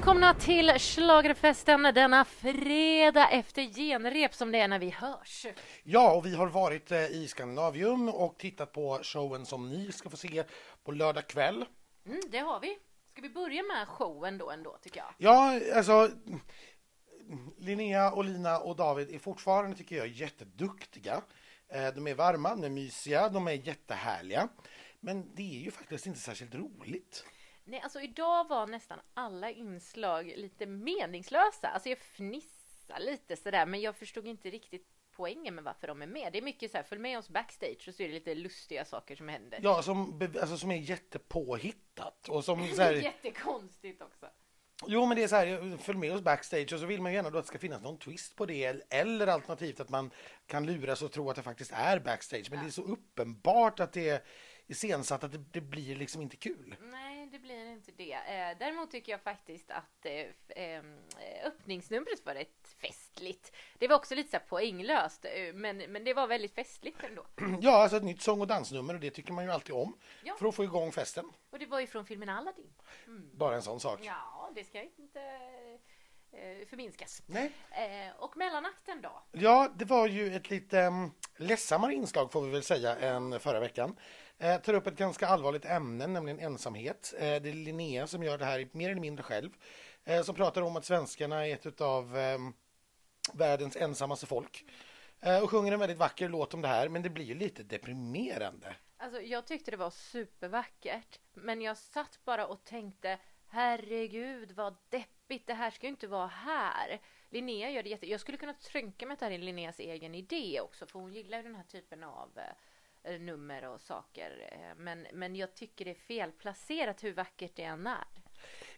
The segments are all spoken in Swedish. välkomna till Schlagerfesten denna fredag efter genrep som det är när vi hörs. Ja, och vi har varit i Skandinavium och tittat på showen som ni ska få se på lördag kväll. Mm, det har vi. Ska vi börja med showen då ändå, tycker jag? Ja, alltså Linnea och Lina och David är fortfarande, tycker jag, jätteduktiga. De är varma, de är mysiga, de är jättehärliga. Men det är ju faktiskt inte särskilt roligt. Nej, alltså idag var nästan alla inslag lite meningslösa. Alltså jag fnissar lite sådär, men jag förstod inte riktigt poängen med varför de är med. Det är mycket så här, följ med oss backstage och så är det lite lustiga saker som händer. Ja, som är jättepåhittat. Och som, så här... jättekonstigt också. Jo, men det är så här, följ med oss backstage och så vill man ju gärna då att det ska finnas någon twist på det, eller alternativt att man kan luras och tro att det faktiskt är backstage. Men ja, det är så uppenbart att det är iscensatt att det blir liksom inte kul. Nej, det blir inte det. Däremot tycker jag faktiskt att öppningsnumret var rätt festligt. Det var också lite så här poänglöst, men det var väldigt festligt ändå. Ja, alltså ett nytt sång- och dansnummer, och det tycker man ju alltid om, ja, för att få igång festen. Och det var ju från filmen Aladdin. Mm. Bara en sån sak. Ja, det ska ju inte förminskas. Nej. Och mellanakten då? Ja, det var ju ett lite ledsammare inslag, får vi väl säga, än förra veckan. Tar upp ett ganska allvarligt ämne, nämligen ensamhet. Det är Linnea som gör det här mer eller mindre själv. Som pratar om att svenskarna är ett av världens ensammaste folk. Och sjunger en väldigt vacker låt om det här, men det blir ju lite deprimerande. Alltså, jag tyckte det var supervackert, men jag satt bara och tänkte, herregud vad deppigt, det här ska ju inte vara här. Linnea gör det jag skulle kunna tränka mig där i Linneas egen idé också, för hon gillar ju den här typen av nummer och saker, men jag tycker det är felplacerat hur vackert det än är.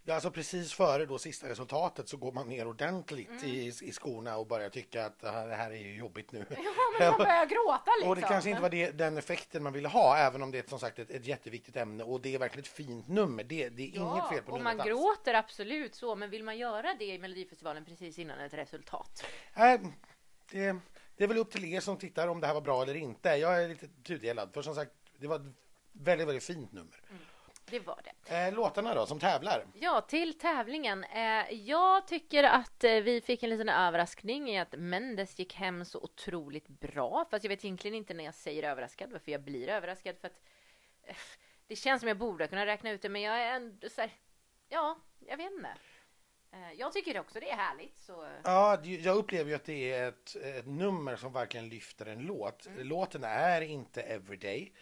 Ja, alltså precis före då sista resultatet så går man ner ordentligt i skorna och börjar tycka att det här är ju jobbigt nu. Ja, men man börjar gråta liksom. Och det kanske inte var den effekten man ville ha, även om det är som sagt ett jätteviktigt ämne och det är verkligen ett fint nummer. Det är inget fel på numret. Och man gråter absolut så, men vill man göra det i Melodifestivalen precis innan ett resultat? Det är väl upp till er som tittar om det här var bra eller inte. Jag är lite tudelad, för som sagt, det var ett väldigt, väldigt fint nummer. Mm. Det var det. Låtarna då, som tävlar? Ja, till tävlingen. Jag tycker att vi fick en liten överraskning i att Mendes gick hem så otroligt bra. Fast jag vet egentligen inte när jag säger överraskad, varför jag blir överraskad. För att det känns som jag borde kunna räkna ut det, men jag är ändå så här, ja, jag vet inte. Jag tycker också det är härligt. Så... Ja, jag upplever ju att det är ett nummer som verkligen lyfter en låt. Mm. Låten är inte everyday.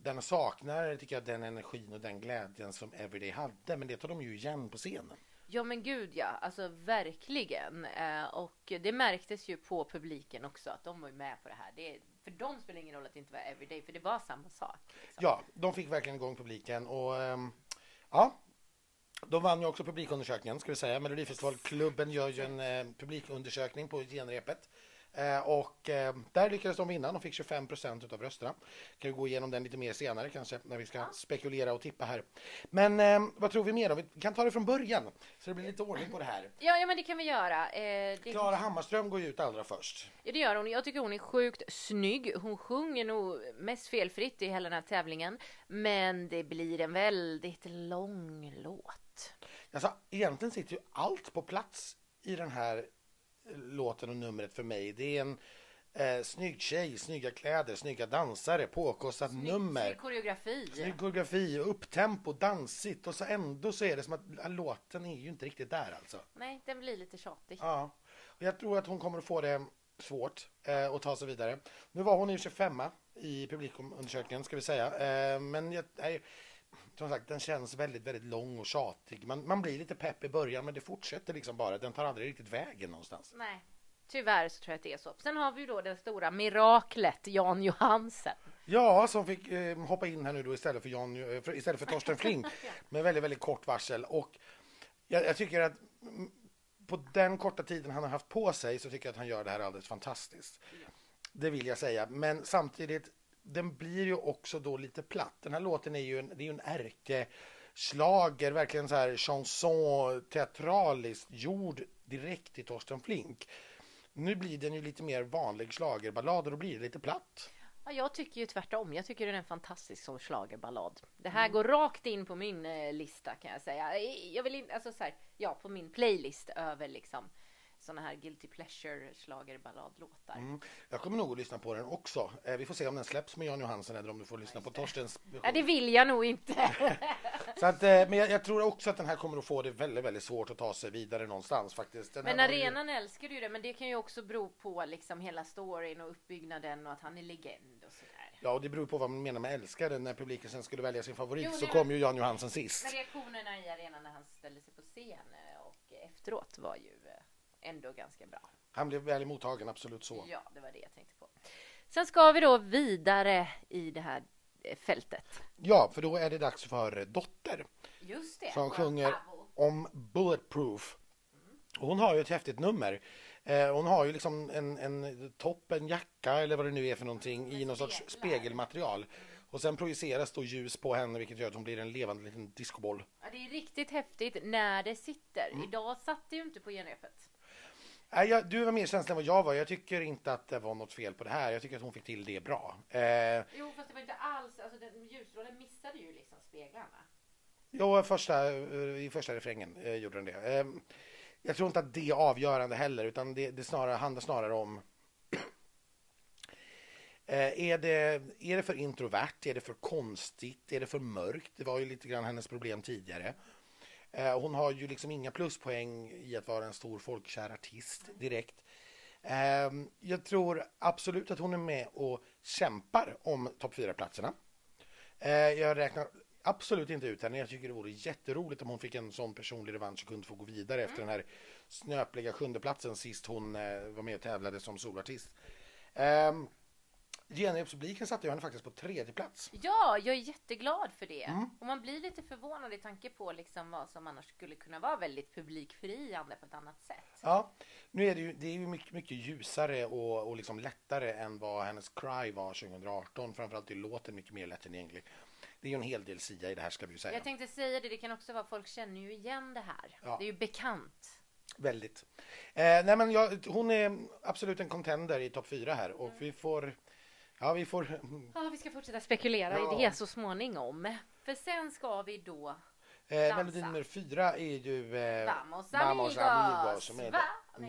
Den saknar, tycker jag, den energin och den glädjen som everyday hade. Men det tar de ju igen på scenen. Ja, men gud ja, alltså verkligen. Och det märktes ju på publiken också att de var med på det här. För de spelar ingen roll att det inte var everyday, för det var samma sak. Liksom. Ja, de fick verkligen igång publiken. Och ja, de vann ju också publikundersökningen, ska vi säga. Melodifestivalklubben gör ju en publikundersökning på genrepet. Och där lyckades de vinna. De fick 25% utav rösterna. Kan vi gå igenom den lite mer senare kanske, när vi ska spekulera och tippa här. Men vad tror vi mer då? Vi kan ta det från början, så det blir lite ordning på det här. Ja, men det kan vi göra. Clara Hammarström går ju ut allra först. Ja, det gör hon. Jag tycker hon är sjukt snygg. Hon sjunger nog mest felfritt i hela den här tävlingen. Men det blir en väldigt lång låt. Alltså, egentligen sitter ju allt på plats i den här låten och numret för mig. Det är en snygg tjej, snygga kläder, snygga dansare, påkostat nummer. Snygg koreografi, upptempo, dansigt, och så ändå så är det som att låten är ju inte riktigt där alltså. Nej, den blir lite tjatig. Ja, och jag tror att hon kommer att få det svårt att ta sig vidare. Nu var hon ju 25:a i publikundersökningen, ska vi säga. Men som sagt, den känns väldigt, väldigt lång och tjatig. Man blir lite pepp i början, men det fortsätter liksom bara. Den tar aldrig riktigt vägen någonstans. Nej, tyvärr så tror jag att det är så. Sen har vi ju då det stora miraklet, Jan Johansson. Ja, som fick hoppa in här nu då istället för Torsten Flink med väldigt, väldigt kort varsel. Och jag tycker att på den korta tiden han har haft på sig så tycker jag att han gör det här alldeles fantastiskt. Ja. Det vill jag säga. Men samtidigt, den blir ju också då lite platt. Den här låten är ju en ärkeslager, verkligen så här chanson teatraliskt gjord direkt i Torsten Flink. Nu blir den ju lite mer vanlig slagerballad och då blir det lite platt. Ja, jag tycker ju tvärtom. Jag tycker det är en fantastisk som schlagerballad. Det här går rakt in på min lista, kan jag säga. Jag vill in, alltså så här, ja, på min playlist över liksom såna här guilty pleasure schlagerballadlåtar. Mm. Jag kommer nog att lyssna på den också. Vi får se om den släpps med Jan Johansson eller om du får lyssna på Torstens. Ja, det vill jag nog inte. Så att, men jag tror också att den här kommer att få det väldigt, väldigt svårt att ta sig vidare någonstans faktiskt. Den men arenan ju... älskar ju det, men det kan ju också bero på liksom hela storyn och uppbyggnaden och att han är legend och sådär. Ja, och det beror på vad man menar med älskaren. När publiken sen skulle välja sin favorit, jo, så kom ju Jan Johansson sist. Men reaktionerna i arenan när han ställde sig på scen och efteråt var ju ändå ganska bra. Han blev väl mottagen, absolut så. Ja, det var det jag tänkte på. Sen ska vi då vidare i det här fältet. Ja, för då är det dags för Dotter. Just det. Som sjunger om Bulletproof. Mm. Hon har ju ett häftigt nummer. Hon har ju liksom en topp, en jacka eller vad det nu är för någonting i någon sorts spegelmaterial. Och sen projiceras då ljus på henne, vilket gör att hon blir en levande liten diskoboll. Ja, det är riktigt häftigt när det sitter. Mm. Idag satt det ju inte på genrepet. Nej, du var mer känslig än vad jag var. Jag tycker inte att det var något fel på det här. Jag tycker att hon fick till det bra. Jo, fast det var inte alls... Alltså, ljusstrålen missade ju liksom speglarna. Jo, i första refrängen gjorde den det. Jag tror inte att det är avgörande heller, utan det handlar snarare om... Är det för introvert? Är det för konstigt? Är det för mörkt? Det var ju lite grann hennes problem tidigare. Hon har ju liksom inga pluspoäng i att vara en stor folkkär artist direkt. Jag tror absolut att hon är med och kämpar om topp 4-platserna. Jag räknar absolut inte ut henne. Jag tycker det vore jätteroligt om hon fick en sån personlig revansch och kunde få gå vidare efter den här snöpliga 7:e platsen sist hon var med och tävlade som solartist. Genrepspubliken satte ju henne faktiskt på 3:e plats. Ja, jag är jätteglad för det. Mm. Och man blir lite förvånad i tanke på liksom vad som annars skulle kunna vara väldigt publikfriande på ett annat sätt. Ja, nu är det är ju mycket, mycket ljusare och liksom lättare än vad hennes Cry var 2018. Framförallt är låten mycket mer lättillgänglig. Det är ju en hel del sia i det här, ska vi ju säga. Jag tänkte säga det kan också vara folk känner ju igen det här. Ja. Det är ju bekant. Väldigt. Nej, men hon är absolut en contender i topp 4 här och vi ska fortsätta spekulera i det så småningom. För sen ska vi då dansa. Melodi nummer 4 är ju Vamos Amigos som är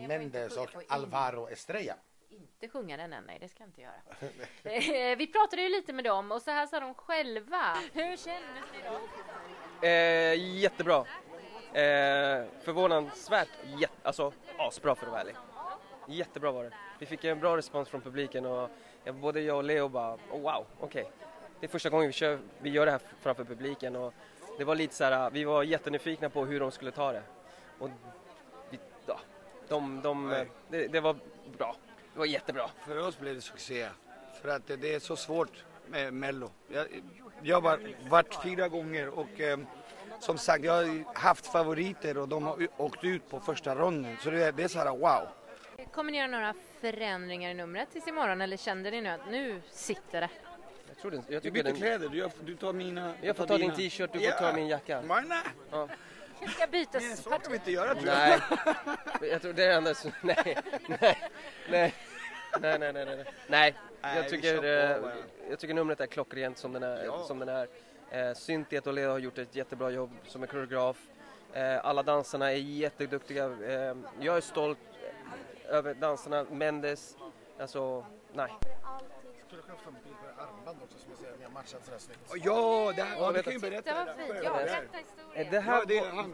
Mendes och Alvaro Estrella. Inte sjunga den än, nej, det ska jag inte göra. Vi pratade ju lite med dem och så här sa de själva. Hur kändes det då? Jättebra. Förvånansvärt asbra för att vara ärlig. Jättebra var det. Vi fick en bra respons från publiken och både jag och Leo bara, wow, okej. Okay. Det är första gången vi gör det här framför publiken och det var lite så här, vi var jättenyfikna på hur de skulle ta det. Och det var bra, det var jättebra. För oss blev det succé, för att det är så svårt med Mello. Jag har varit 4 gånger och som sagt, jag har haft favoriter och de har åkt ut på första ronden. Så det är så här, wow. Kommer ni göra några förändringar i numret tills imorgon eller kände ni nu att nu sitter det? Jag byter kläder, du tar mina... Jag får ta din t-shirt, du får ta min jacka. Mina? Ja. Jag ska byta... Nej, så kan vi inte göra, tror jag. Nej, jag tror det är ändå... Nej. Jag tycker numret är klockrent som den är. Ja. Som den är. Cynthia Toledo har gjort ett jättebra jobb som en koreograf. Alla dansarna är jätteduktiga. Jag är stolt över dansarna, Mendes, alltså, nej. Skulle du kunna få en bild på det armband också som jag säger, ni har matchat sådär snyggt? Ja, det här, du kan ju berätta det där. Ja, berätta historien. Det här,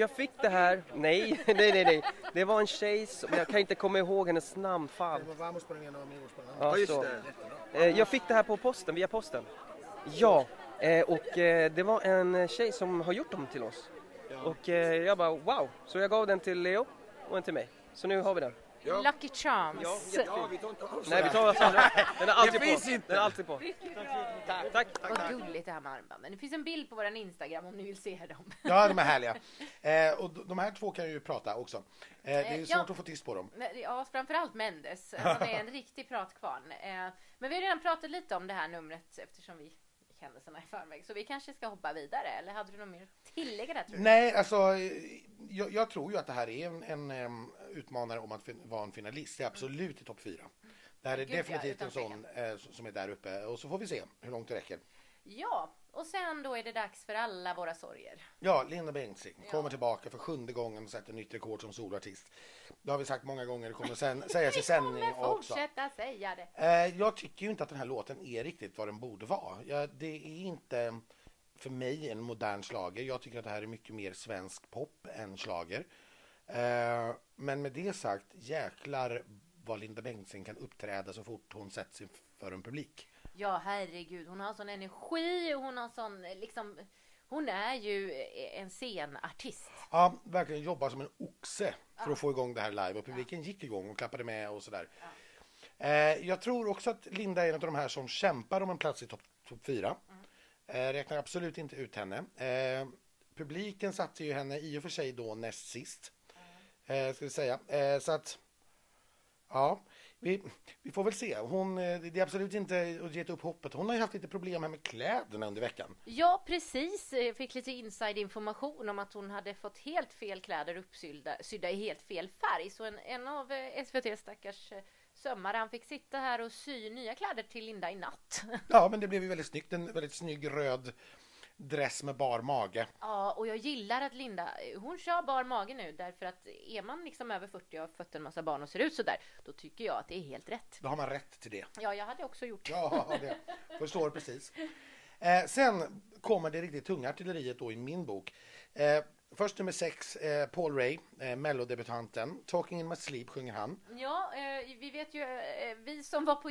jag fick det här, nej. Det var en tjej, jag kan inte komma ihåg hennes namn, fan. Det var Vamos på den ena och Amigos på den andra. Ja, just det. Jag fick det här på posten, via posten. Ja, och det var en tjej som har gjort dem till oss. Och jag bara, wow. Så jag gav den till Leo och en till mig. Så nu har vi den. Ja. Lucky Charms. Ja, vi tar inte av oss. Nej, vi tar oss av. Den är alltid på. Den är alltid på. Tack. Vad gulligt det här med armbanden. Det finns en bild på vår Instagram om ni vill se dem. Ja, de är härliga. Och de här två kan ju prata också. Det är ju svårt att få tyst på dem. Ja, framförallt Mendes. Han är en riktig pratkvarn. Men vi har redan pratat lite om det här numret eftersom vi händelserna i förväg. Så vi kanske ska hoppa vidare eller hade du något mer tillägg där, tror du? Nej, alltså jag tror ju att det här är en utmanare om att vara en finalist. Det är absolut i topp 4. Det här är definitivt en sån som är där uppe. Och så får vi se hur långt det räcker. Ja, och sen då är det dags för alla våra sorger. Ja, Linda Bengtzing kommer tillbaka för 7:e gången och sätter nytt rekord som solartist. Det har vi sagt många gånger, det kommer sen sägas i sändning också. Säga det. Jag tycker ju inte att den här låten är riktigt vad den borde vara. Det är inte för mig en modern slager. Jag tycker att det här är mycket mer svensk pop än slager. Men med det sagt, jäklar vad Linda Bengtzing kan uppträda så fort hon sätts inför en publik. Ja, herregud. Hon har sån energi och hon har sån, liksom, hon är ju en scenartist. Ja, verkligen jobbar som en oxe för att få igång det här live. Och publiken gick igång och klappade med och sådär. Ja. Jag tror också att Linda är en av de här som kämpar om en plats i topp 4. Räknar absolut inte ut henne. Publiken satte ju henne i och för sig då näst sist. Ska vi säga. Så att, ja, vi får väl se. Hon, det är absolut inte att ge upp hoppet. Hon har ju haft lite problem här med kläderna under veckan. Ja, precis. Jag fick lite inside-information om att hon hade fått helt fel kläder uppsydda i helt fel färg. Så en av SVT:s stackars sömmare, han fick sitta här och sy nya kläder till Linda i natt. Ja, men det blev ju väldigt snyggt. En väldigt snygg röd dress med bar mage. Ja, och jag gillar att Linda, hon kör bar mage nu, därför att är man liksom över 40 och har fött en massa barn och ser ut så där, då tycker jag att det är helt rätt. Då har man rätt till det. Ja, jag hade också gjort det. Ja, det förstår precis. Sen kommer det riktigt tunga artilleriet då i min bok. Först nummer 6, Paul Rey, mellodebutanten. Talking in my sleep sjunger han. Ja, vi vet ju, vi som var på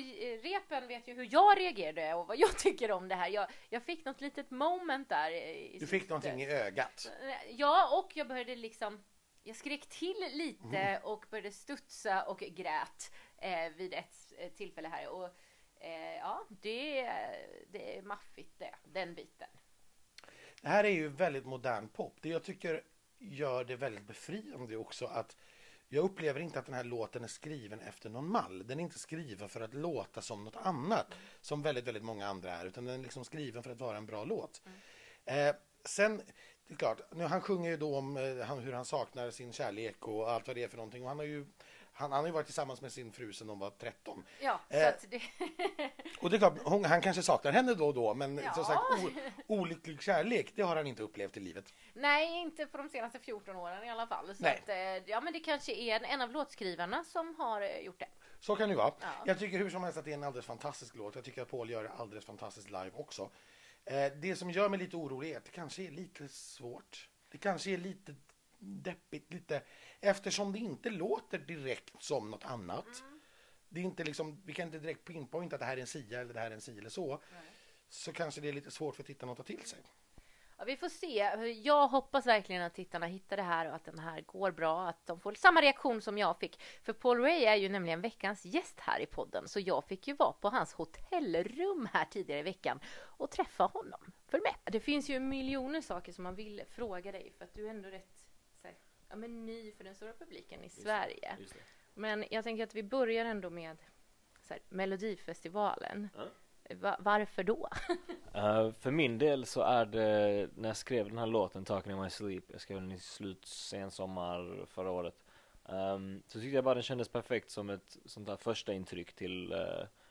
repen vet ju hur jag reagerade och vad jag tycker om det här. Jag fick något litet moment där. Du fick någonting i ögat. Ja, och jag började liksom, jag skrek till lite och började studsa och grät vid ett tillfälle här. Och ja, det är maffigt det, den biten. Det här är ju väldigt modern pop. Det jag tycker gör det väldigt befriande också att jag upplever inte att den här låten är skriven efter någon mall. Den är inte skriven för att låta som något annat, som väldigt, väldigt många andra är, utan den är liksom skriven för att vara en bra låt. Sen, det är klart, nu, han sjunger ju då om hur han saknar sin kärlek och allt vad det är för någonting. Och han har ju varit tillsammans med sin fru sedan de var 13. Ja, så att det... Och det är klart, han kanske saknar henne då och då, men som sagt, olycklig kärlek, det har han inte upplevt i livet. Nej, inte för de senaste 14 åren i alla fall. Så att, ja, men det kanske är en av låtskrivarna som har gjort det. Så kan det vara. Ja. Jag tycker hur som helst att det är en alldeles fantastisk låt. Jag tycker att Paul gör det alldeles fantastiskt live också. Det som gör mig lite orolig är att det kanske är lite svårt. Det kanske är lite deppigt lite, eftersom det inte låter direkt som något annat. Det är inte liksom, vi kan inte direkt pinpointa att det här är en sia eller det här är en sia eller så. Så kanske det är lite svårt för tittarna att ta till sig. Ja, vi får se. Jag hoppas verkligen att tittarna hittar det här och att den här går bra, att de får samma reaktion som jag fick. För Paul Rey är ju nämligen veckans gäst här i podden, så jag fick ju vara på hans hotellrum här tidigare i veckan och träffa honom för mig. Det finns ju miljoner saker som man vill fråga dig, för att du är ändå rätt men ny för den stora publiken i Sverige. Just det. Men jag tänker att vi börjar ändå med så här, Melodifestivalen. Varför då? För min del så är det, när jag skrev den här låten Talking in my sleep, jag skrev den i sensommar förra året, så tyckte jag bara den kändes perfekt som ett sånt där första intryck till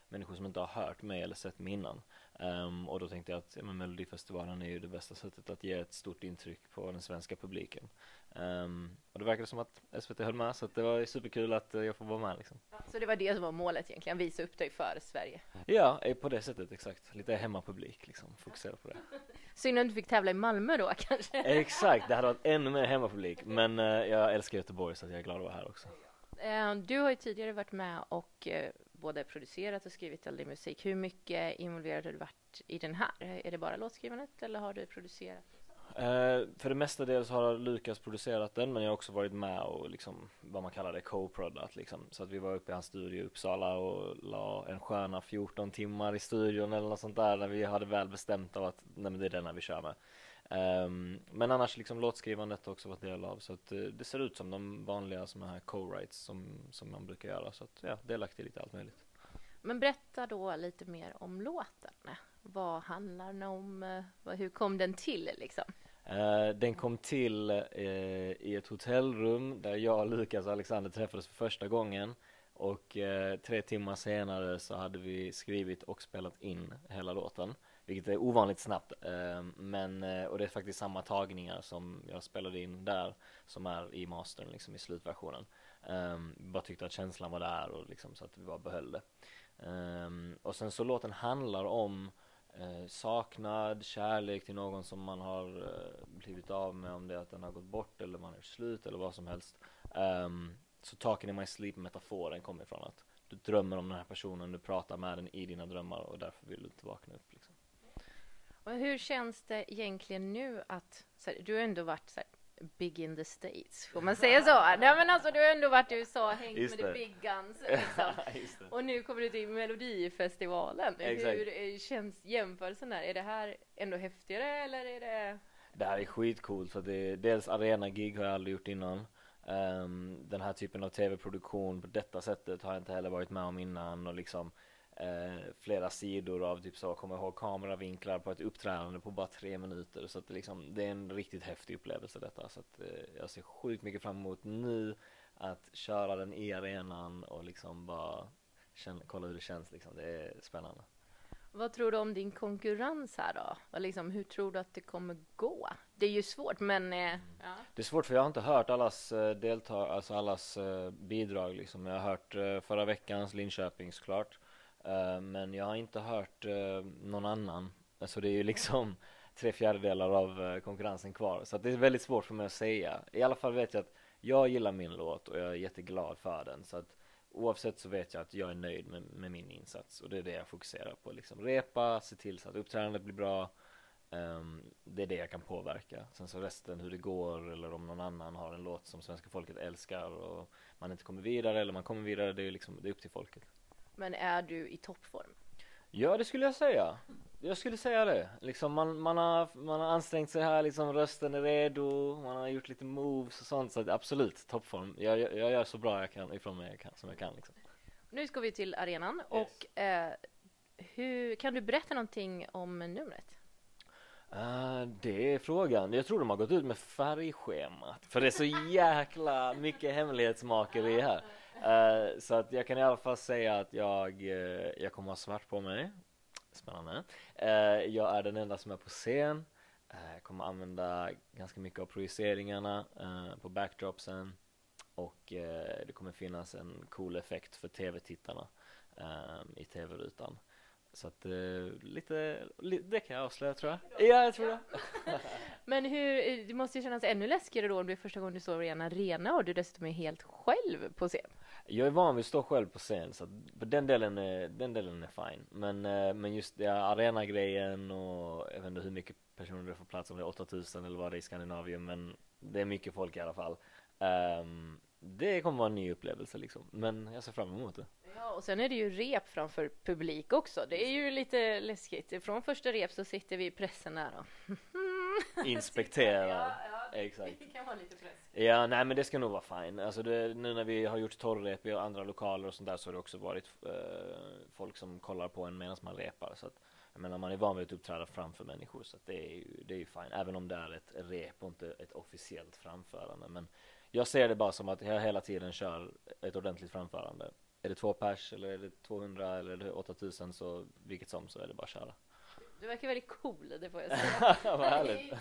människor som inte har hört mig eller sett mig innan. Och då tänkte jag att Melodifestivalen är ju det bästa sättet att ge ett stort intryck på den svenska publiken. Och det verkade som att SVT höll med, så att det var superkul att jag får vara med liksom. Så det var det som var målet egentligen, visa upp dig för Sverige? Ja, på det sättet exakt. Lite hemmapublik liksom, fokusera på det. Synd om du fick tävla i Malmö då kanske? Exakt, det hade varit ännu mer hemmapublik, men jag älskar Göteborg, så att jag är glad att vara här också. Du har ju tidigare varit med och både producerat och skrivit all din musik. Hur mycket involverad har du varit i den här? Är det bara låtskrivandet eller har du producerat? För det mesta dels har Lukas producerat den, men jag har också varit med och liksom, vad man kallar det, co-product liksom. Så att vi var uppe i hans studio i Uppsala och la en sköna 14 timmar i studion eller något sånt där, när vi hade väl bestämt av att nej, men det är den här vi kör med. Men annars liksom låtskrivandet har också varit del av, så att det ser ut som de vanliga som här co-writes som man brukar göra, så att ja, delaktig lite allt möjligt. Men berätta då lite mer om låten. Vad handlar den om? Hur kom den till liksom? Den kom till i ett hotellrum där jag, Lukas och Alexander träffades för första gången. Och 3 timmar senare så hade vi skrivit och spelat in hela låten, vilket är ovanligt snabbt. Och det är faktiskt samma tagningar som jag spelade in där som är i mastern, liksom i slutversionen. Bara tyckte att känslan var där och liksom, så att vi bara behöll det. Och sen så låten handlar om saknad, kärlek till någon som man har blivit av med, om det är att den har gått bort eller man är slut eller vad som helst. Så Talking in My Sleep, metaforen kommer ifrån att du drömmer om den här personen, du pratar med den i dina drömmar och därför vill du inte vakna upp liksom. Och hur känns det egentligen nu att så här, du har ändå varit så här, big in the States, får man säga så? Nej, men alltså du har ändå varit i USA, hängt just med det. The big guns liksom. Och nu kommer du till Melodifestivalen. Hur känns jämförelsen där? Är det här ändå häftigare eller är det? Det här är skitcoolt för det är dels arena-gig har jag aldrig gjort innan. Den här typen av tv-produktion på detta sättet har jag inte heller varit med om innan, och liksom flera sidor av typ så, kommer ihåg kameravinklar på ett uppträdande på bara 3 minuter, så att liksom, det är en riktigt häftig upplevelse detta, så att jag ser sjukt mycket fram emot nu att köra den i arenan och liksom bara kolla hur det känns liksom. Det är spännande. Vad tror du om din konkurrens här då? Och liksom, hur tror du att det kommer gå? Det är ju svårt, men... Ja. Det är svårt för jag har inte hört allas bidrag. Liksom. Jag har hört förra veckans Linköping såklart. Men jag har inte hört någon annan. Så alltså, det är ju liksom 3/4 av konkurrensen kvar. Så att det är väldigt svårt för mig att säga. I alla fall vet jag att jag gillar min låt och jag är jätteglad för den. Så att oavsett så vet jag att jag är nöjd med min insats, och det är det jag fokuserar på. Liksom repa, se till så att uppträdandet blir bra. Det är det jag kan påverka. Sen så resten, hur det går, eller om någon annan har en låt som svenska folket älskar och man inte kommer vidare eller man kommer vidare, det är, liksom, det är upp till folket. Men är du i toppform? Ja, det skulle jag säga. Jag skulle säga det. Liksom man har ansträngt sig här, liksom rösten är redo, man har gjort lite moves och sånt, så absolut toppform. Jag gör så bra jag kan ifrån mig som jag kan liksom. Nu ska vi till arenan och hur kan du berätta någonting om numret? Det är frågan. Jag tror de har gått ut med färgschemat, för det är så jäkla mycket hemlighetsmakeri här. Så att jag kan i alla fall säga att jag kommer ha svart på mig. Spännande. Jag är den enda som är på scen. Jag kommer använda ganska mycket av projiceringarna på backdropsen. Och det kommer finnas en cool effekt för tv-tittarna i tv-rutan. Så att det kan jag avslöja, tror jag. Ja, jag tror det. Men hur, det måste ju kännas ännu läskigare då om det är första gången du står i en arena och du dessutom är helt själv på scen. Jag är van vid att stå själv på scen, så att den delen är fine. Men just det arena-grejen, och jag vet inte hur mycket personer det får plats, om det är 8000 eller vad det är i Skandinavium, men det är mycket folk i alla fall. Det kommer vara en ny upplevelse liksom, men jag ser fram emot det. Ja, och sen är det ju rep framför publik också. Det är ju lite läskigt. Från första rep så sitter vi i pressen här då. Inspekterar. Ja, exakt. Det kan vara lite press. Ja, nej, men det ska nog vara fine. Alltså det, nu när vi har gjort torrrep i andra lokaler och sånt där, så har det också varit folk som kollar på en medan man repar. Så att, jag menar, man är van vid att uppträda framför människor, så att det är ju fine. Även om det är ett rep och inte ett officiellt framförande. Men jag ser det bara som att jag hela tiden kör ett ordentligt framförande. Är det 2 pers eller är det 200 eller är det 8000, så vilket som, så är det bara att köra. Du verkar väldigt cool, det får jag säga. Vad härligt.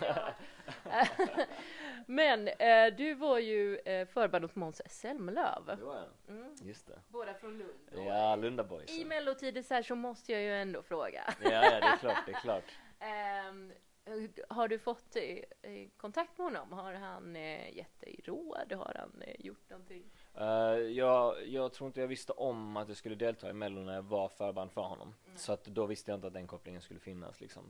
Men du var ju förband åt Måns Zelmerlöw. Det var jag. Mm. Just det. Båda från Lund. Ja, Lunda boys. I mellotider så här, så måste jag ju ändå fråga. Ja, det är klart, det är klart. Har du fått kontakt med honom? Har han gett dig råd? Har han gjort någonting? Jag tror inte jag visste om att jag skulle delta i Mello när jag var förband för honom. Mm. Så att då visste jag inte att den kopplingen skulle finnas liksom.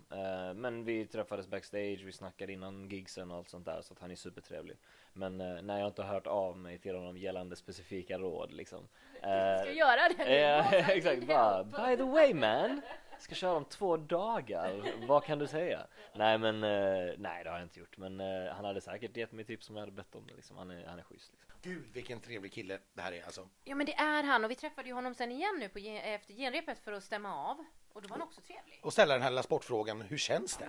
Men vi träffades backstage, vi snackade innan gigsen och allt sånt där, så att han är supertrevlig. Men när jag inte har hört av mig till honom gällande specifika råd liksom. Du ska göra det nu. Exakt, bara, by the way man, ska köra om 2 dagar, vad kan du säga? Nej, det har jag inte gjort. Men han hade säkert gett mig tips som jag hade bett om liksom. Han är schysst liksom. Gud, vilken trevlig kille det här är alltså. Ja, men det är han, och vi träffade ju honom sen igen nu på efter genrepet för att stämma av. Och då var han också trevlig. Och ställa den här lilla sportfrågan, hur känns det?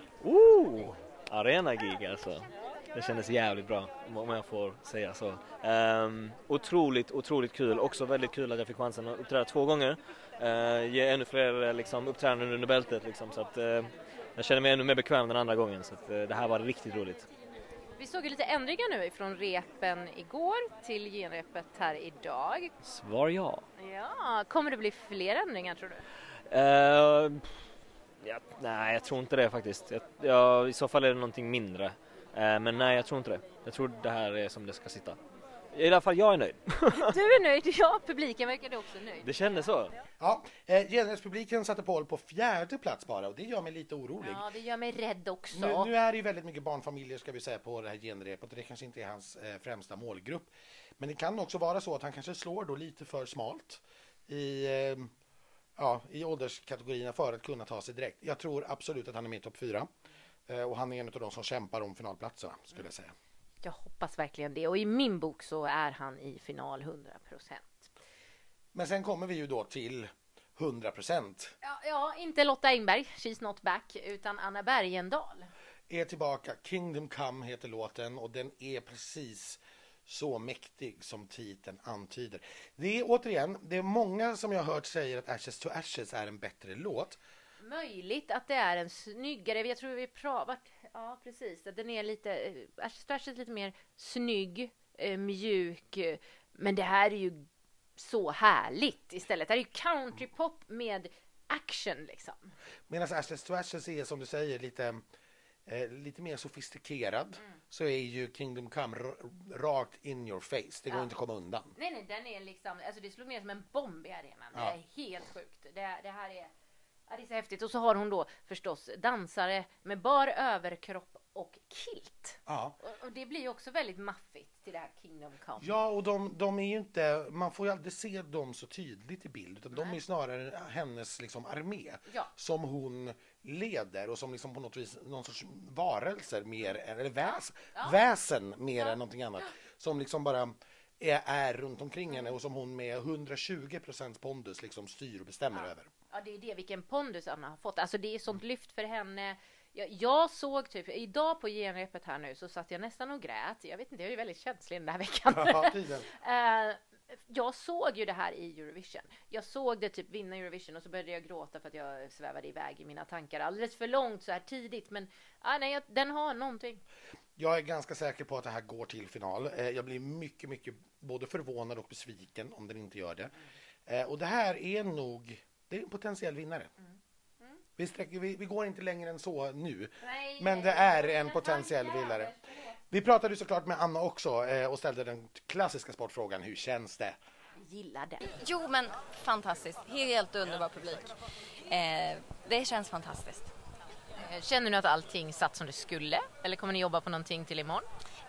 Arena-gig alltså. Det kändes jävligt bra, om jag får säga så. Otroligt kul. Också väldigt kul att jag fick chansen att uppträda 2 gånger. Ge ännu fler liksom, uppträdanden under bältet. Liksom, så att, jag känner mig ännu mer bekväm den andra gången. Så att, det här var riktigt roligt. Vi såg lite ändringar nu från repen igår till genrepet här idag. Svar ja. Ja, kommer det bli fler ändringar tror du? Nej, jag tror inte det faktiskt. I så fall är det någonting mindre. Men nej, jag tror inte det. Jag tror det här är som det ska sitta. I alla fall jag är nöjd. Du är nöjd, ja. Publiken verkade också nöjd. Det kändes så. Ja, genrespubliken satte Paul på 4:e plats bara, och det gör mig lite orolig. Ja, det gör mig rädd också. Nu är det ju väldigt mycket barnfamiljer ska vi säga på det här genrepet, och det kanske inte är hans främsta målgrupp. Men det kan också vara så att han kanske slår då lite för smalt i ålderskategorierna för att kunna ta sig direkt. Jag tror absolut att han är med i topp 4, och han är en av de som kämpar om finalplatserna skulle jag säga. Jag hoppas verkligen det, och i min bok så är han i final 100%. Men sen kommer vi ju då till 100%. Ja, inte Lotta Engberg, She's Not Back, utan Anna Bergendahl. Är tillbaka, Kingdom Come heter låten, och den är precis så mäktig som titeln antyder. Det är många som jag har hört säger att Ashes to Ashes är en bättre låt. Möjligt att det är en snyggare, jag tror vi pratat. Ja, precis. Den är lite, Ashes lite mer snygg, mjuk. Men det här är ju så härligt istället. Det här är ju countrypop med action liksom. Medan Ashes to Ashes är, som du säger, lite mer sofistikerad. Så är ju Kingdom Come rakt in your face. Det går inte att komma undan. Nej, den är liksom, alltså det slår mer som en bomb i arenan. Ja. Det är helt sjukt. Det här är... Ja, det är så häftigt. Och så har hon då förstås dansare med bar överkropp och kilt. Ja. Och det blir ju också väldigt maffigt till det här Kingdom Come. Ja, och de är ju inte... Man får ju aldrig se dem så tydligt i bild. Utan de är ju snarare hennes liksom, armé som hon leder. Och som liksom på något vis någon sorts varelser mer... Eller väsen mer än någonting annat. Som liksom bara... är runt omkring henne och som hon med 120% pondus liksom styr och bestämmer över. Ja, det är det, vilken pondus Anna har fått. Alltså det är sånt lyft för henne. Jag såg typ, idag på genrepet här nu så satt jag nästan och grät. Jag vet inte, jag är väldigt känslig den här veckan. Ja, tiden. Jag såg ju det här i Eurovision. Jag såg det typ vinna Eurovision och så började jag gråta för att jag svävade iväg i mina tankar alldeles för långt så här tidigt. Men nej, den har någonting. Jag är ganska säker på att det här går till final. Jag blir mycket, mycket både förvånad och besviken om den inte gör det. Och det här är nog... Det är en potentiell vinnare. Vi går inte längre än så nu. Nej, men det är en potentiell vinnare. Vi pratade ju såklart med Anna också och ställde den klassiska sportfrågan. Hur känns det? Gillar det. Jo, men fantastiskt. Helt underbar publik. Det känns fantastiskt. Känner du att allting satt som det skulle? Eller kommer ni jobba på någonting till imorgon?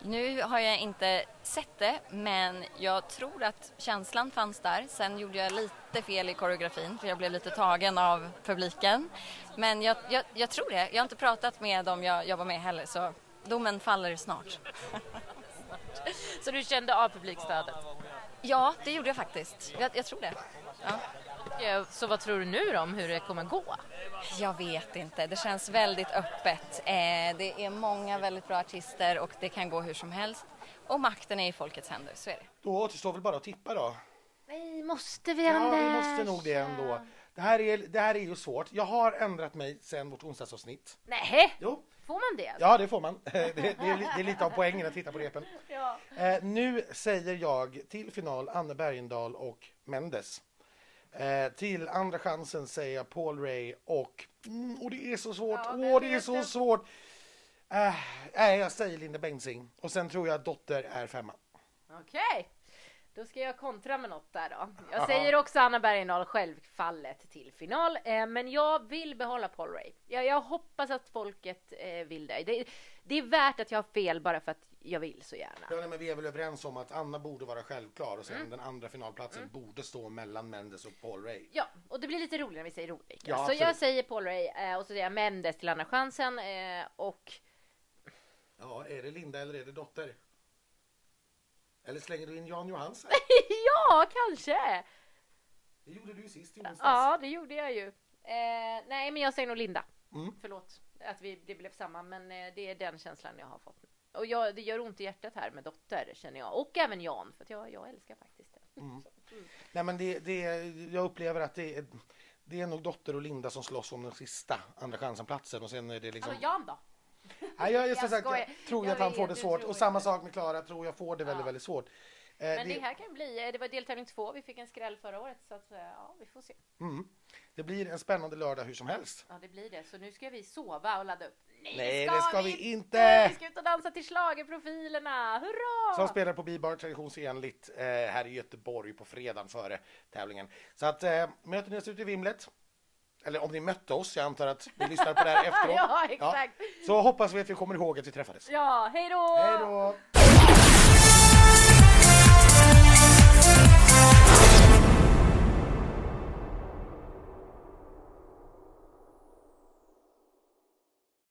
Nu har jag inte sett det, men jag tror att känslan fanns där. Sen gjorde jag lite fel i koreografin, för jag blev lite tagen av publiken. Men jag tror det. Jag har inte pratat med dem jag jobbar med heller, så domen faller snart. Så du kände av publikstödet? Ja, det gjorde jag faktiskt. Jag tror det. Ja. Så vad tror du nu då om hur det kommer gå? Jag vet inte. Det känns väldigt öppet. Det är många väldigt bra artister och det kan gå hur som helst. Och makten är i folkets händer, så är det. Då återstår väl bara att tippa då? Nej, måste vi ändå? Ja, vi måste nog det ändå. Det här är ju svårt. Jag har ändrat mig sedan vårt onsdagsavsnitt. Nej. Jo. Får man det? Ja, det får man. Det är lite av poängen att titta på repen. Ja. Nu säger jag till final Anna Bergendahl och Mendes. Till andra chansen säger jag Paul Rey och det är så svårt. Det är så svårt. Jag säger Linda Bengtzing. Och sen tror jag att Dotter är 5:a. Okej. Då ska jag kontra med något där då. Jag säger också Anna Bergendahl självfallet till final. Men jag vill behålla Paul Rey. Jag hoppas att folket vill det. Det är värt att jag har fel bara för att jag vill så gärna. Ja, men vi är väl överens om att Anna borde vara självklar och sen den andra finalplatsen borde stå mellan Mendes och Paul Rey. Ja, och det blir lite roligt när vi säger olika. Ja, så absolut. Jag säger Paul Rey och så säger jag Mendes till andra chansen och... Ja, är det Linda eller är det Dotter? Eller slänger du in Jan Johansson? Ja, kanske! Det gjorde du sist i onsdags. Ja, det gjorde jag ju. Nej, men jag säger nog Linda. Förlåt att det blev samma, men det är den känslan jag har fått. Och jag, det gör ont i hjärtat här med dotter, känner jag. Och även Jan, för att jag älskar faktiskt det. Mm. Mm. Nej, men jag upplever att det är nog dotter och Linda som slåss om den sista andra chansen-platsen. Och sen är det liksom... Alltså Jan då? Nej, jag tror att han får det svårt. Och samma sak med Clara, tror jag får det väldigt, väldigt svårt. Men det här kan bli, det var deltävling 2, vi fick en skräll förra året, så att, ja, vi får se. Mm. Det blir en spännande lördag hur som helst. Ja, det blir det. Så nu ska vi sova och ladda upp. Nej, det ska vi inte! Vi ska ut och dansa till schlagerprofilerna, hurra! Som spelar på Bibarn traditionsenligt här i Göteborg på fredag före tävlingen. Så att möter ni oss ute i vimlet. Eller om ni mötte oss, jag antar att ni lyssnar på det här efteråt. Ja, exakt. Ja. Så hoppas vi att vi kommer ihåg att vi träffades. Ja, hej då! Hej då!